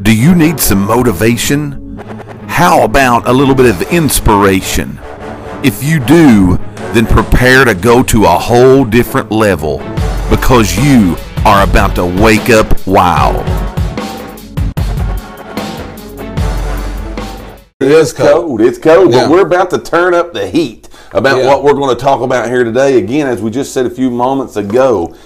Do you need some motivation? How about a little bit of inspiration? If you do, then prepare to go to a whole different level, because you are about to wake up wild. It is cold. It's cold, yeah. But we're about to turn up the heat about what we're going to talk about here today. Again, as we just said a few moments ago,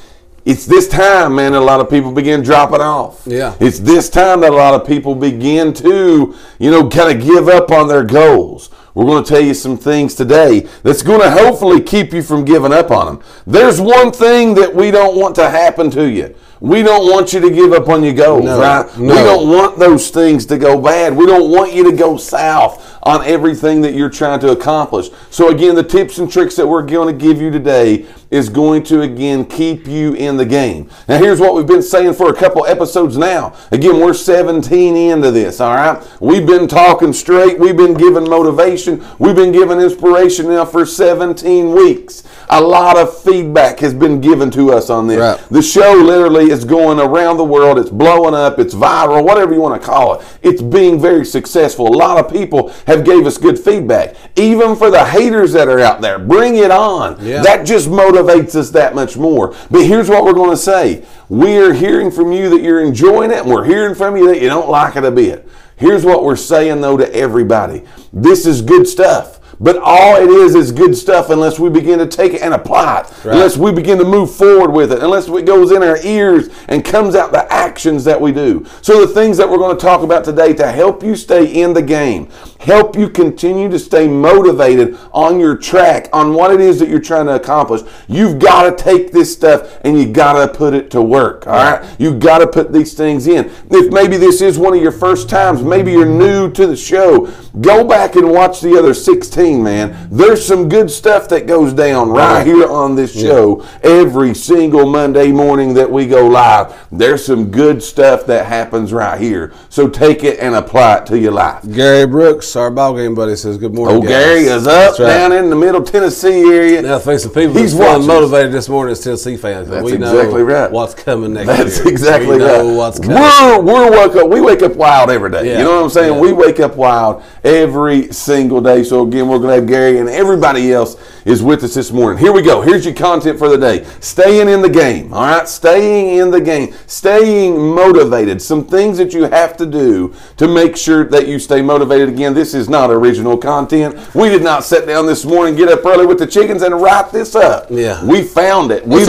it's this time, man, that a lot of people begin dropping off. Yeah. It's this time that a lot of people begin to, you know, kind of give up on their goals. We're going to tell you some things today that's going to hopefully keep you from giving up on them. There's one thing that we don't want to happen to you. We don't want you to give up on your goals, right? No. We don't want those things to go bad. We don't want you to go south on everything that you're trying to accomplish. So again, the tips and tricks that we're going to give you today is going to, again, keep you in the game. Now, here's what we've been saying for a couple episodes now. Again, we're 17 into this, all right? We've been talking straight. We've been giving motivation. We've been giving inspiration now for 17 weeks. A lot of feedback has been given to us on this. Right. The show literally is going around the world. It's blowing up. It's viral, whatever you want to call it. It's being very successful. A lot of people have gave us good feedback. Even for the haters that are out there, bring it on. Yeah. That just motivates us that much more. But here's what we're going to say. We're hearing from you that you're enjoying it, and we're hearing from you that you don't like it a bit. Here's what we're saying, though, to everybody. This is good stuff. But all it is good stuff unless we begin to take it and apply it, right. Unless we begin to move forward with it, unless it goes in our ears and comes out the actions that we do. So the things that we're going to talk about today to help you stay in the game, help you continue to stay motivated on your track, on what it is that you're trying to accomplish. You've got to take this stuff and you got to put it to work, all right? You've got to put these things in. If maybe this is one of your first times, maybe you're new to the show, go back and watch the other 16. Man, there's some good stuff that goes down right here on this show every single Monday morning that we go live. There's some good stuff that happens right here. So take it and apply it to your life. Gary Brooks, our ballgame buddy, says good morning. Oh, guys. Gary is up down in the middle Tennessee area. Now, thanks to people who's feeling motivated this morning as Tennessee fans. That's we know what's coming next year. That's exactly right. What's coming. We wake up wild every day. Yeah. You know what I'm saying? Yeah. We wake up wild every single day. So again, we're glad Gary and everybody else is with us this morning. Here we go. Here's your content for the day. Staying in the game. All right? Staying in the game. Staying motivated. Some things that you have to do to make sure that you stay motivated. Again, this is not original content. We did not sit down this morning, get up early with the chickens, and write this up. Yeah. We found it. We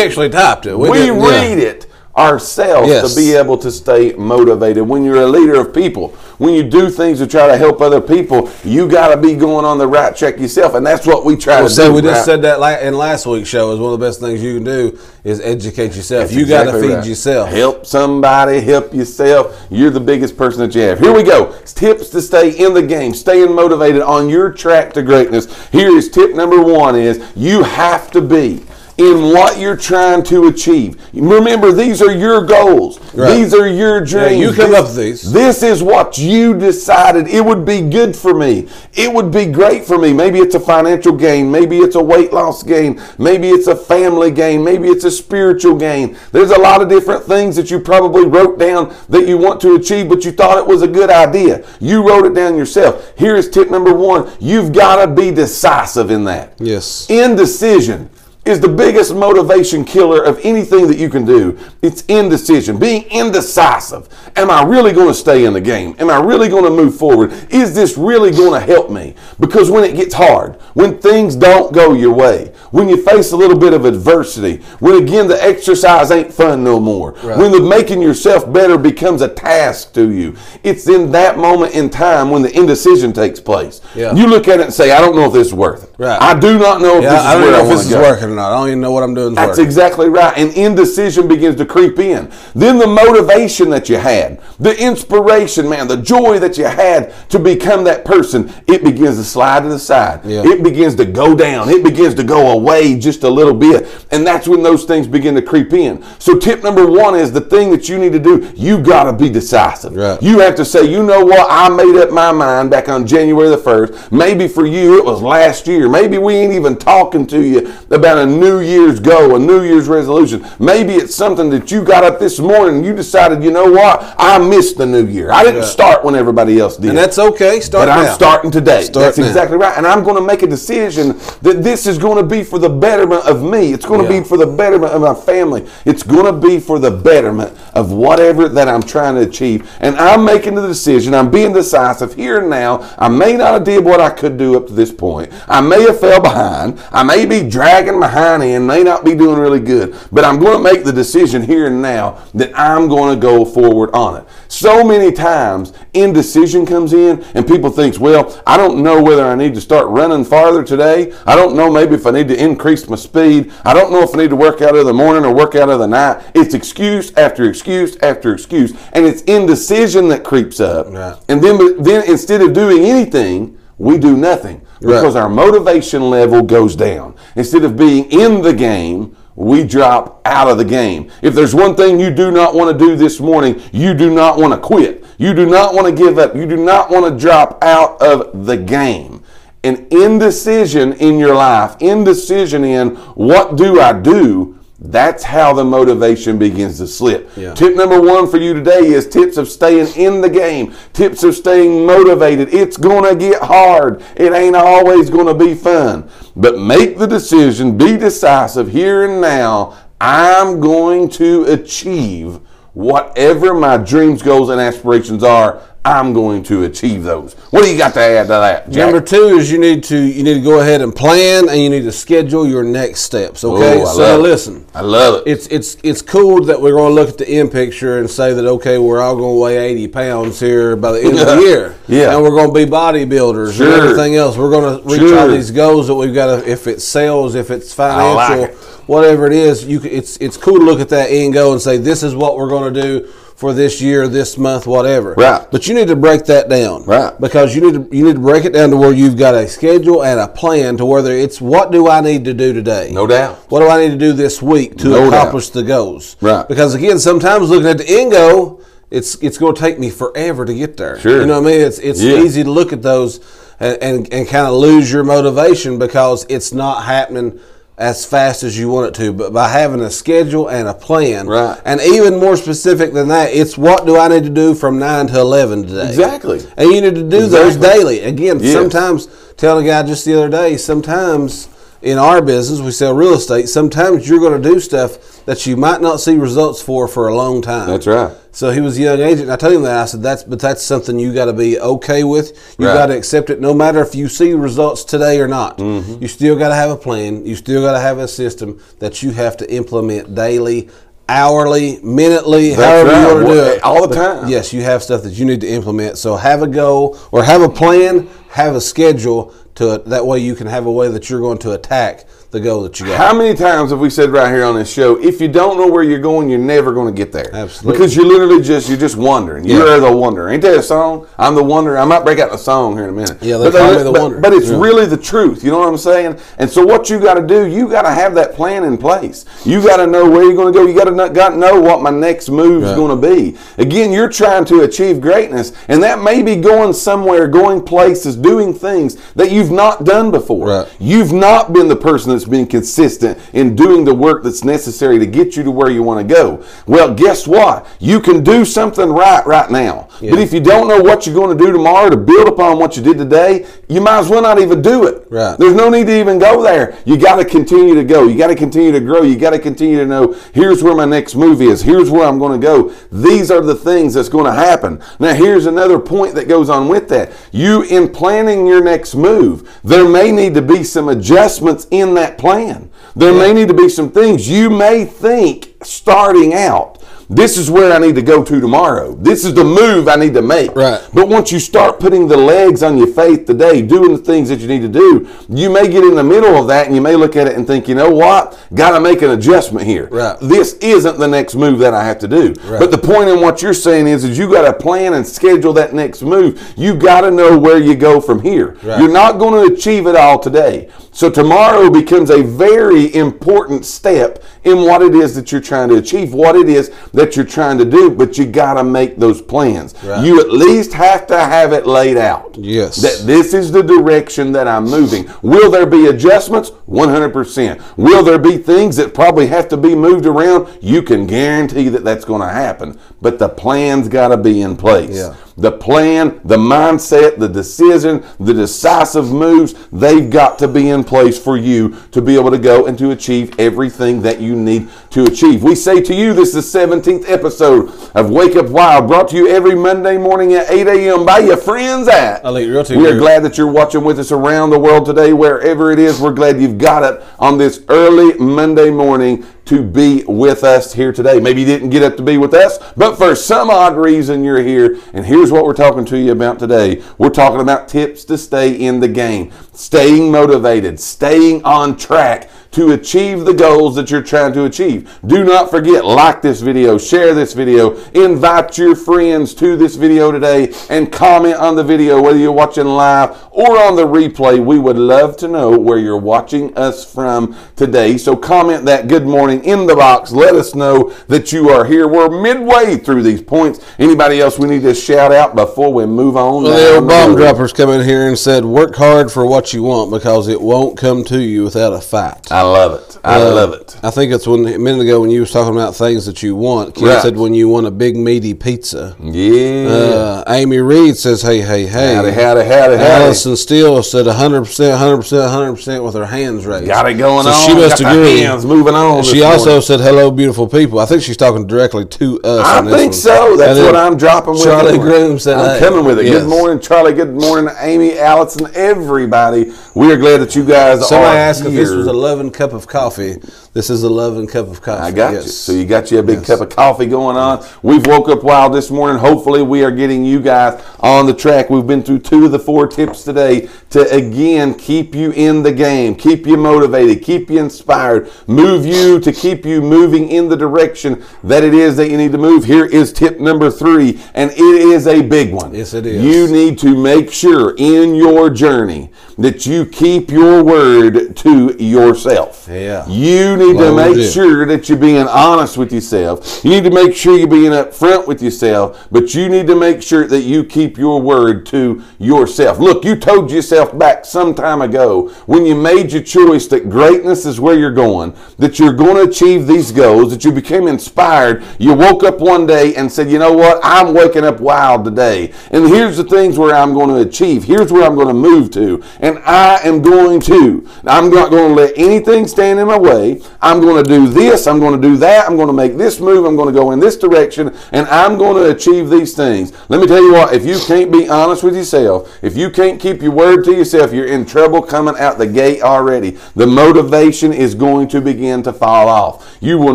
actually typed it. We read it ourselves to be able to stay motivated. When you're a leader of people, when you do things to try to help other people, you got to be going on the right track yourself, and that's what we try to do. We just said that in last week's show is one of the best things you can do is educate yourself. That's you got to feed yourself. Help somebody, help yourself. You're the biggest person that you have. Here we go. Tips to stay in the game, staying motivated on your track to greatness. Here is tip number one is you have to be in what you're trying to achieve. Remember, these are your goals. Right. These are your dreams. Yeah, you come up with these. This is what you decided. It would be good for me. It would be great for me. Maybe it's a financial gain. Maybe it's a weight loss gain. Maybe it's a family gain. Maybe it's a spiritual gain. There's a lot of different things that you probably wrote down that you want to achieve, but you thought it was a good idea. You wrote it down yourself. Here is tip number one. You've got to be decisive in that. Yes. Indecision is the biggest motivation killer of anything that you can do. It's indecision, being indecisive. Am I really going to stay in the game? Am I really going to move forward? Is this really going to help me? Because when it gets hard, when things don't go your way, when you face a little bit of adversity, when again the exercise ain't fun no more, when the making yourself better becomes a task to you, it's in that moment in time when the indecision takes place. Yeah. You look at it and say, I don't know if this is worth it. Right. I do not know if this is working. I don't even know what I'm doing. That's exactly right. And indecision begins to creep in. Then the motivation that you had, the inspiration, man, the joy that you had to become that person, it begins to slide to the side. Yeah. It begins to go down. It begins to go away. away just a little bit. And that's when those things begin to creep in. So tip number one is the thing that you need to do, you got to be decisive. Right. You have to say, you know what, I made up my mind back on January the 1st. Maybe for you it was last year. Maybe we ain't even talking to you about a New Year's goal, a New Year's resolution. Maybe it's something that you got up this morning and you decided, you know what, I missed the New Year. I didn't start when everybody else did. And that's okay. Start now. But I'm starting today. That's exactly right. And I'm going to make a decision that this is going to be for the betterment of me. It's going to be for the betterment of my family. It's going to be for the betterment of whatever that I'm trying to achieve. And I'm making the decision. I'm being decisive here and now. I may not have did what I could do up to this point. I may have fell behind. I may be dragging behind and may not be doing really good. But I'm going to make the decision here and now that I'm going to go forward on it. So many times indecision comes in and people think, well, I don't know whether I need to start running farther today. I don't know maybe if I need to increase my speed. I don't know if I need to work out of the morning or work out of the night. It's excuse after excuse after excuse. And it's indecision that creeps up. Right. And then instead of doing anything, we do nothing because our motivation level goes down. Instead of being in the game, we drop out of the game. If there's one thing you do not want to do this morning, you do not want to quit. You do not want to give up. You do not want to drop out of the game. And indecision in your life, indecision in what do I do, that's how the motivation begins to slip. Yeah. Tip number one for you today is tips of staying in the game, tips of staying motivated. It's going to get hard. It ain't always going to be fun. But make the decision, be decisive here and now. I'm going to achieve whatever my dreams, goals, and aspirations are. I'm going to achieve those. What do you got to add to that, Jack? Number two is you need to go ahead and plan, and you need to schedule your next steps. Okay, ooh, so listen, I love it. It's cool that we're going to look at the end picture and say that okay, we're all going to weigh 80 pounds here by the end of the year. Yeah, and we're going to be bodybuilders and everything else. We're going to reach all these goals that we've got. If it's sales, if it's financial, whatever it is, it's cool to look at that end goal and say this is what we're going to do for this year, this month, whatever. Right. But you need to break that down. Right. Because you need to break it down to where you've got a schedule and a plan to whether it's what do I need to do today? No doubt. What do I need to do this week to accomplish the goals? Right. Because again, sometimes looking at the end goal, it's going to take me forever to get there. Sure. You know what I mean? It's easy to look at those and kind of lose your motivation because it's not happening as fast as you want it to, but by having a schedule and a plan. Right. And even more specific than that, it's what do I need to do from 9 to 11 today? Exactly. And you need to do those daily. Again, sometimes, telling a guy just the other day, sometimes in our business, we sell real estate, sometimes you're going to do stuff that you might not see results for a long time. That's right. So he was a young agent, and I told him that. I said, that's something you got to be okay with. You got to accept it no matter if you see results today or not. Mm-hmm. You still got to have a plan. You still got to have a system that you have to implement daily, hourly, minutely, however you want to do it. All the time. Yes, you have stuff that you need to implement. So have a goal or have a plan, have a schedule to it. That way you can have a way that you're going to attack the goal that you got. How many times have we said right here on this show, if you don't know where you're going, you're never going to get there. Absolutely. Because you're literally just wandering. Yeah. You're the wanderer. Ain't that a song? I'm the wanderer. I might break out the song here in a minute. Yeah, they call me the wanderer. But it's really the truth. You know what I'm saying? And so what you got to do, you got to have that plan in place. You got to know where you're going to go. You got to know what my next move is going to be. Again, you're trying to achieve greatness, and that may be going somewhere, going places, doing things that you've not done before. Right. You've not been the person that's been consistent in doing the work that's necessary to get you to where you want to go. Well, guess what? You can do something right now. Yeah. But if you don't know what you're going to do tomorrow to build upon what you did today, you might as well not even do it. Right. There's no need to even go there. You got to continue to go. You got to continue to grow. You got to continue to know, here's where my next move is. Here's where I'm going to go. These are the things that's going to happen. Now, here's another point that goes on with that. You, in planning your next move, there may need to be some adjustments in that plan. There may need to be some things you may think starting out, this is where I need to go to tomorrow. This is the move I need to make. Right. But once you start putting the legs on your faith today, doing the things that you need to do, you may get in the middle of that and you may look at it and think, you know what? Got to make an adjustment here. Right. This isn't the next move that I have to do. Right. But the point in what you're saying is you got to plan and schedule that next move. You got to know where you go from here. Right. You're not going to achieve it all today. So tomorrow becomes a very important step in what it is that you're trying to achieve, what it is that you're trying to do, but you got to make those plans. Right. You at least have to have it laid out. Yes. That this is the direction that I'm moving. Will there be adjustments? 100%. Will there be things that probably have to be moved around? You can guarantee that that's going to happen, but the plan's got to be in place. Yeah. The plan, the mindset, the decision, the decisive moves, they've got to be in place for you to be able to go and to achieve everything that you need to achieve. We say to you, this is the 17th episode of Wake Up Wild, brought to you every Monday morning at 8 a.m. by your friends at Elite Realty Group. We're glad that you're watching with us around the world today, wherever it is. We're glad you've got it on this early Monday morning to be with us here today. Maybe you didn't get up to be with us, but for some odd reason you're here, and here's what we're talking to you about today. We're talking about tips to stay in the game, staying motivated, staying on track to achieve the goals that you're trying to achieve. Do not forget, like this video, share this video, invite your friends to this video today, and comment on the video, whether you're watching live or on the replay. We would love to know where you're watching us from today. So comment that good morning in the box. Let us know that you are here. We're midway through these points. Anybody else we need to shout out before we move on? Well, the old bomb droppers come in here and said, work hard for what you want because it won't come to you without a fight. I love it. I love it. I think it's when, a minute ago when you was talking about things that you want. Ken said when you want a big meaty pizza. Yeah. Amy Reed says, hey, hey, hey. Howdy, howdy, howdy, howdy. Allison Steele said 100%, 100%, 100% with her hands raised. Got it going on. She must agree. Hands moving on. She also said, hello, beautiful people. I think she's talking directly to us. I think so. That's what I'm dropping with. Charlie Groom said, I'm coming with it. Yes. Good morning, Charlie. Good morning, Amy, Allison, everybody. We are glad that you guys are here. Somebody asked if this was a loving cup of coffee. This is a loving cup of coffee. I got you. So you got you a big cup of coffee going on. We've woke up wild this morning. Hopefully we are getting you guys on the track. We've been through 2 of the 4 tips today to, again, keep you in the game, keep you motivated, keep you inspired, move you to keep you moving in the direction that it is that you need to move. Here is tip number 3, and it is a big one. Yes, it is. You need to make sure in your journey that you keep your word to yourself. Yeah. You need to make sure that you're being honest with yourself. You need to make sure you're being upfront with yourself, but you need to make sure that you keep your word to yourself. Look, you told yourself back some time ago when you made your choice that greatness is where you're going, that you're going to achieve these goals, that you became inspired. You woke up one day and said, you know what? I'm waking up wild today. And here's the things where I'm going to achieve. Here's where I'm going to move to. And I am going to. I'm not going to let anything stand in my way. I'm going to do this. I'm going to do that. I'm going to make this move. I'm going to go in this direction. And I'm going to achieve these things. Let me tell you what, if you can't be honest with yourself, if you can't keep your word to yourself, you're in trouble coming out the gate already. The motivation is going to begin to fall off. You will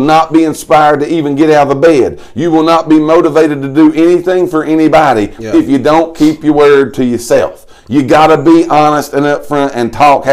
not be inspired to even get out of the bed. You will not be motivated to do anything for anybody if you don't keep your word to yourself. You got to be honest and upfront and talk.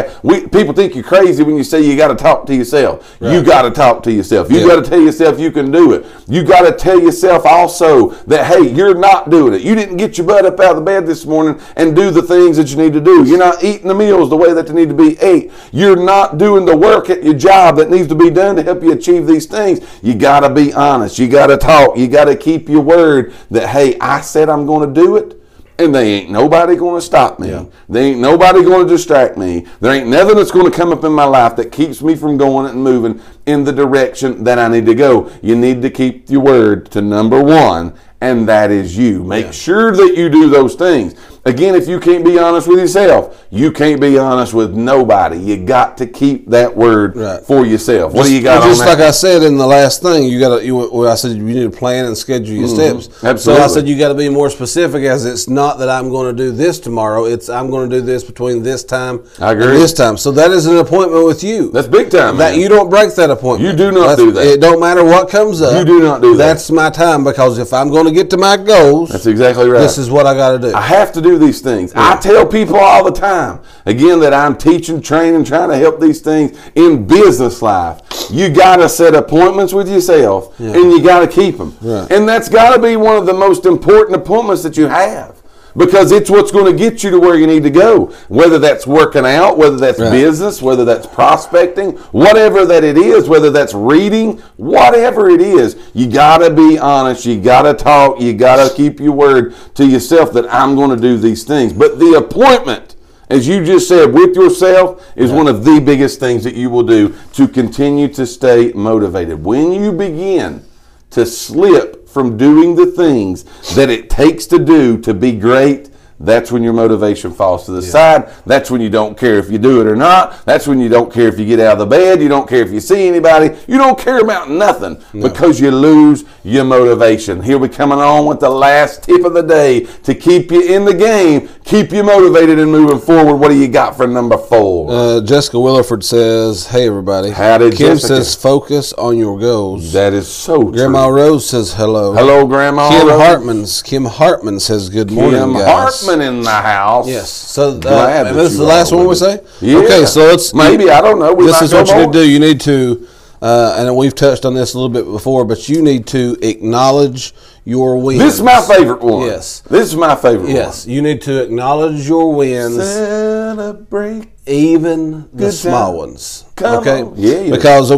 People think you're crazy when you say you got to talk to yourself. Right. You got to talk to yourself. You got to tell yourself you can do it. You got to tell yourself also that, hey, you're not doing it. You didn't get your butt up out of the bed this morning and do the things that you need to do. You're not eating the meals the way that they need to be ate. You're not doing the work at your job that needs to be done to help you achieve these things. You got to be honest. You got to talk. You got to keep your word that, hey, I said I'm going to do it. And they ain't nobody going to stop me. Yeah. They ain't nobody going to distract me. There ain't nothing that's going to come up in my life that keeps me from going and moving in the direction that I need to go. You need to keep your word to number 1, and that is you. Make sure that you do those things. Again, if you can't be honest with yourself, you can't be honest with nobody. You got to keep that word for yourself. What do you got on that? Just like I said in the last thing, I said you need to plan and schedule your steps. Absolutely. So I said you got to be more specific, as it's not that I'm going to do this tomorrow. It's I'm going to do this between this time and this time. So that is an appointment with you. That's big time. That you don't break that appointment. You do not do that. It don't matter what comes up. You do not do that. That's my time, because if I'm going to get to my goals, that's exactly right. This is what I got to do. I have to do these things. I tell people all the time, again, that I'm teaching, training, trying to help these things in business life. You got to set appointments with yourself and you got to keep them. And that's got to be one of the most important appointments that you have. because it's what's going to get you to where you need to go, whether that's working out, whether that's business, whether that's prospecting, whatever that it is, whether that's reading, whatever it is. You got to be honest. You got to talk. You got to keep your word to yourself that I'm going to do these things. But the appointment, as you just said, with yourself is one of the biggest things that you will do to continue to stay motivated. When you begin to slip from doing the things that it takes to do to be great, that's when your motivation falls to the side. That's when you don't care if you do it or not. That's when you don't care if you get out of the bed. You don't care if you see anybody. You don't care about nothing because you lose your motivation. Here we're coming on with the last tip of the day to keep you in the game, keep you motivated and moving forward. What do you got for number 4? Jessica Williford says, hey, everybody. How did Kim Jessica? Says, focus on your goals. That is so true. Grandma Rose says, hello. Hello, Grandma Kim Rose. Kim Hartman says, good morning, Kim guys. In the house. Yes. So this is the last one we say? Yeah. Okay, so let's... Maybe, I don't know. This is what you need to do. You need to, and we've touched on this a little bit before, but you need to acknowledge your wins. This is my favorite one. Yes. This is my favorite one. Yes. You need to acknowledge your wins. Celebrate. Even the small ones. Okay? Yeah. Because,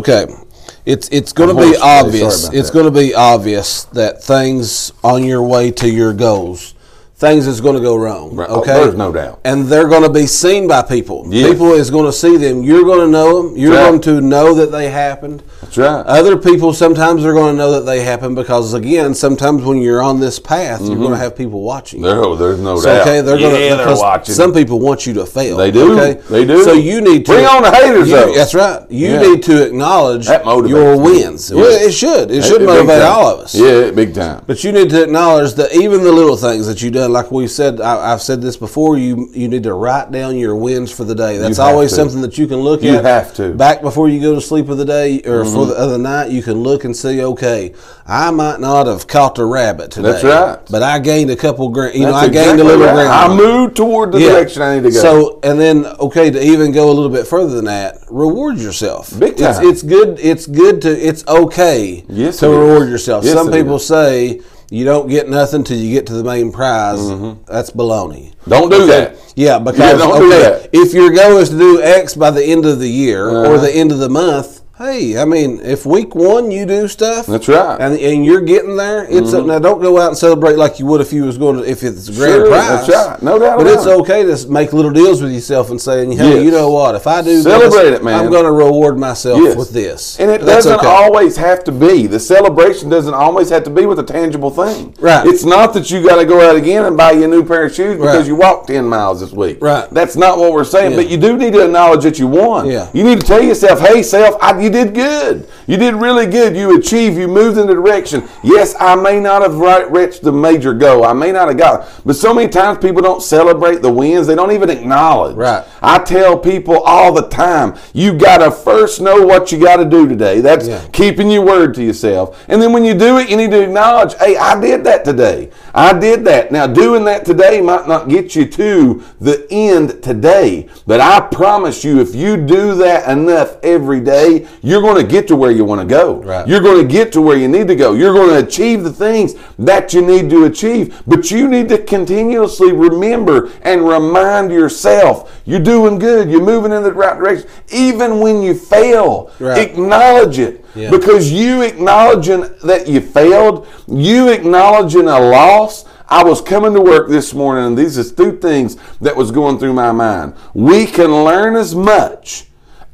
it's going to be obvious. It's going to be obvious that things on your way to your goals... Things is going to go wrong, okay? Oh, there's no doubt. And they're going to be seen by people. Yes. People is going to see them. You're going to know them. You're going to know that they happened. That's right. Other people sometimes are going to know that they happened because, again, sometimes when you're on this path, you're going to have people watching. No, there's no doubt. Okay, they're watching. Some people want you to fail. They do. Okay? They do. So you need to... Bring on the haters, though. That's right. You need to acknowledge your wins. Yeah, it should. It should motivate all of us. Yeah, big time. But you need to acknowledge that even the little things that you do. Like we said, I've said this before, you need to write down your wins for the day. That's always something that you can look at. You have to. Back before you go to sleep of the day or for the other night, you can look and see, okay, I might not have caught a rabbit today. That's right. But I gained a couple grand. I gained a little ground. I moved toward the direction I need to go. So, and then, to even go a little bit further than that, reward yourself. Big time. It's good. It's good to, it's okay to reward yourself. Yes, some people say, you don't get nothing till you get to the main prize. Mm-hmm. That's baloney. Don't do that. Yeah, because if your goal is to do X by the end of the year or the end of the month, hey, I mean, if week 1 you do stuff, that's right, and you're getting there, it's now don't go out and celebrate like you would if you was going to if it's a grand prize. That's right, no doubt. But it's okay to make little deals with yourself and saying, hey, you know what? If I do celebrate this, I'm going to reward myself with this. And it doesn't always have to be. The celebration doesn't always have to be with a tangible thing. Right. It's not that you got to go out again and buy you a new pair of shoes because you walked 10 miles this week. Right. That's not what we're saying. Yeah. But you do need to acknowledge that you won. Yeah. You need to tell yourself, hey, self, you did good. You did really good. You achieved. You moved in the direction. Yes, I may not have reached the major goal. I may not have got it. But so many times people don't celebrate the wins. They don't even acknowledge. Right. I tell people all the time, you got to first know what you got to do today. That's keeping your word to yourself. And then when you do it, you need to acknowledge, hey, I did that today. I did that. Now, doing that today might not get you to the end today. But I promise you, if you do that enough every day, you're going to get to where you want to go. Right. You're going to get to where you need to go. You're going to achieve the things that you need to achieve. But you need to continuously remember and remind yourself you're doing good. You're moving in the right direction. Even when you fail, acknowledge it. Yeah. Because you acknowledging that you failed, you acknowledging a loss. I was coming to work this morning, and these is 2 things that was going through my mind. We can learn as much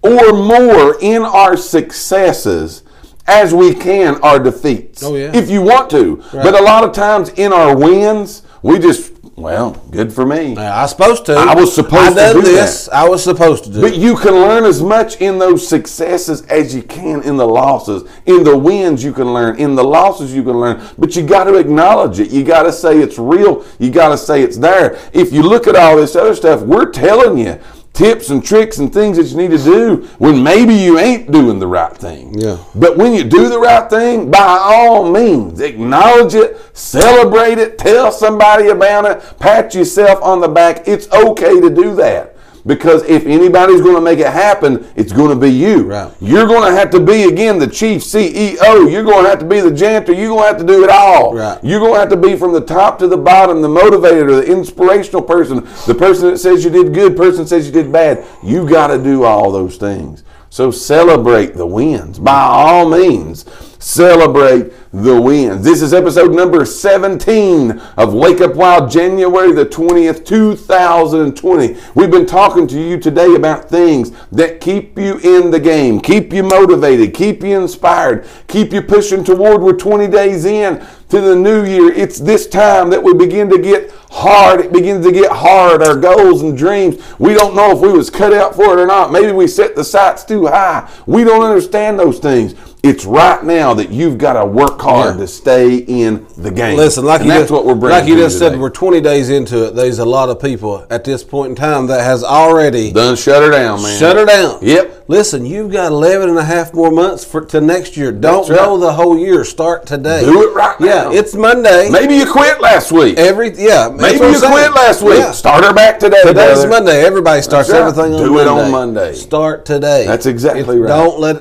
or more in our successes as we can our defeats. Oh, yeah. If you want to. Right. But a lot of times in our wins, we just, good for me. I was supposed to. I was supposed to do this. I was supposed to do it. But you can learn as much in those successes as you can in the losses. In the wins you can learn. In the losses you can learn. But you got to acknowledge it. You got to say it's real. You got to say it's there. If you look at all this other stuff, we're telling you tips and tricks and things that you need to do when maybe you ain't doing the right thing. Yeah. But when you do the right thing, by all means, acknowledge it, celebrate it, tell somebody about it, pat yourself on the back. It's okay to do that. Because if anybody's going to make it happen, it's going to be you. Right. You're going to have to be, again, the chief CEO. You're going to have to be the janitor. You're going to have to do it all. Right. You're going to have to be from the top to the bottom, the motivator, the inspirational person, the person that says you did good, person says you did bad. You got to do all those things. So celebrate the wins. By all means, celebrate the wins. This is episode number 17 of Wake Up Wild, January the 20th, 2020. We've been talking to you today about things that keep you in the game, keep you motivated, keep you inspired, keep you pushing toward. We're 20 days in to the new year. It's this time that we begin to get hard. It begins to get hard, our goals and dreams. We don't know if we was cut out for it or not. Maybe we set the sights too high. We don't understand those things. It's right now that you've got to work hard to stay in the game. Listen, like you just said, we're 20 days into it. There's a lot of people at this point in time that has already done shut her down, man. Shut her down. Yep. Listen, you've got 11 and a half more months to next year. Don't go the whole year. Start today. Do it right now. Yeah, it's Monday. Maybe you quit last week. Maybe you quit last week. Yeah. Start her back today. Today's Monday. Everybody starts everything on Monday. Do it on Monday. Start today. That's exactly right.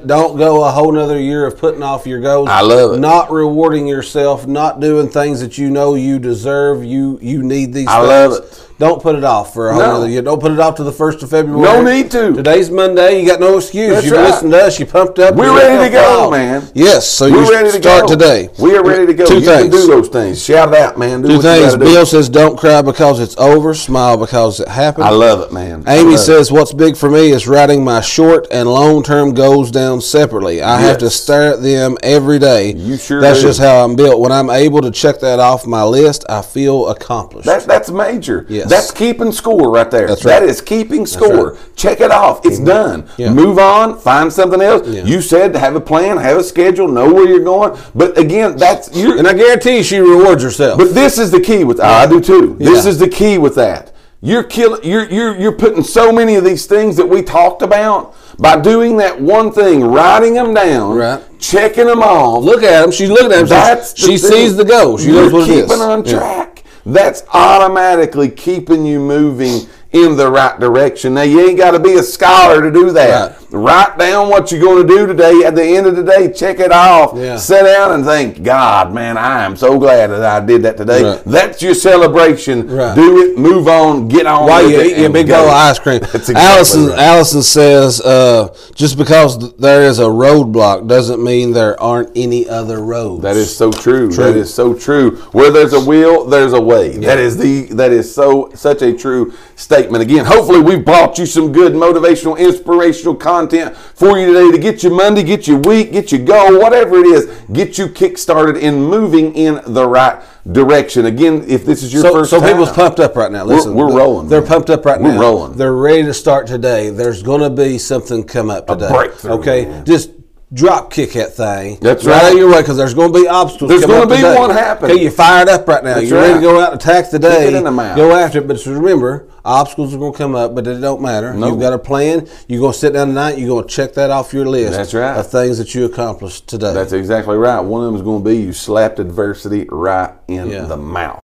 Don't go a whole nother year of putting off your goals. I love it. Not rewarding yourself, not doing things that you know you deserve. You need these things. I love it. Don't put it off for a whole other year. Don't put it off to the 1st of February. No need to. Today's Monday. You got no excuse. That's listened to us. You pumped up. We're ready to go, man. Yes. So you start today. We are ready to go. You can do those things. Shout out, man. Do two things. Bill says, don't cry because it's over. Smile because it happened. I love it, man. Amy says, what's big for me is writing my short and long-term goals down separately. I have to stare at them every day. You sure do. That's just how I'm built. When I'm able to check that off my list, I feel accomplished. That's major. Yes. That's keeping score right there. That's right. That is keeping score. Right. Check it off. It's done. Yeah. Move on. Find something else. Yeah. You said to have a plan, have a schedule, know where you're going. But again, and I guarantee she rewards herself. But this is the key with I do too. Yeah. This is the key with that. You're putting so many of these things that we talked about by doing that one thing, writing them down. Right. Checking them off. Look at them. She's looking at them. She sees the goal. She knows what it is. Keeping on track. That's automatically keeping you moving in the right direction. Now, you ain't got to be a scholar to do that. Right. Write down what you're going to do today. At the end of the day, check it off. Yeah. Sit down and think, God, man, I am so glad that I did that today. Right. That's your celebration. Right. Do it. Move on. Get on with it. While you eat your big bowl of ice cream. That's exactly right. Allison says, just because there is a roadblock doesn't mean there aren't any other roads. That is so true. That is so true. Where there's a will, there's a way. Yeah. That is such a true statement. Again, hopefully we brought you some good motivational, inspirational content for you today to get your Monday, get your week, get your goal, whatever it is, get you kick-started and moving in the right direction. Again, if this is your first time. So people's pumped up right now. Listen, we're rolling. They're pumped up right now. We're rolling. They're ready to start today. There's going to be something come up today. A breakthrough. Okay? Man. Just drop kick that thing. That's right. Right out of your way, because there's going to be obstacles. There's going to be one happening. Okay, you're fired up right now. You're ready to go out and attack the day. Get in the mouth. Go after it. But just remember, obstacles are going to come up, but it don't matter. No. You've got a plan. You're going to sit down tonight. You're going to check that off your list. That's right. Of things that you accomplished today. That's exactly right. One of them is going to be you slapped adversity right in the mouth.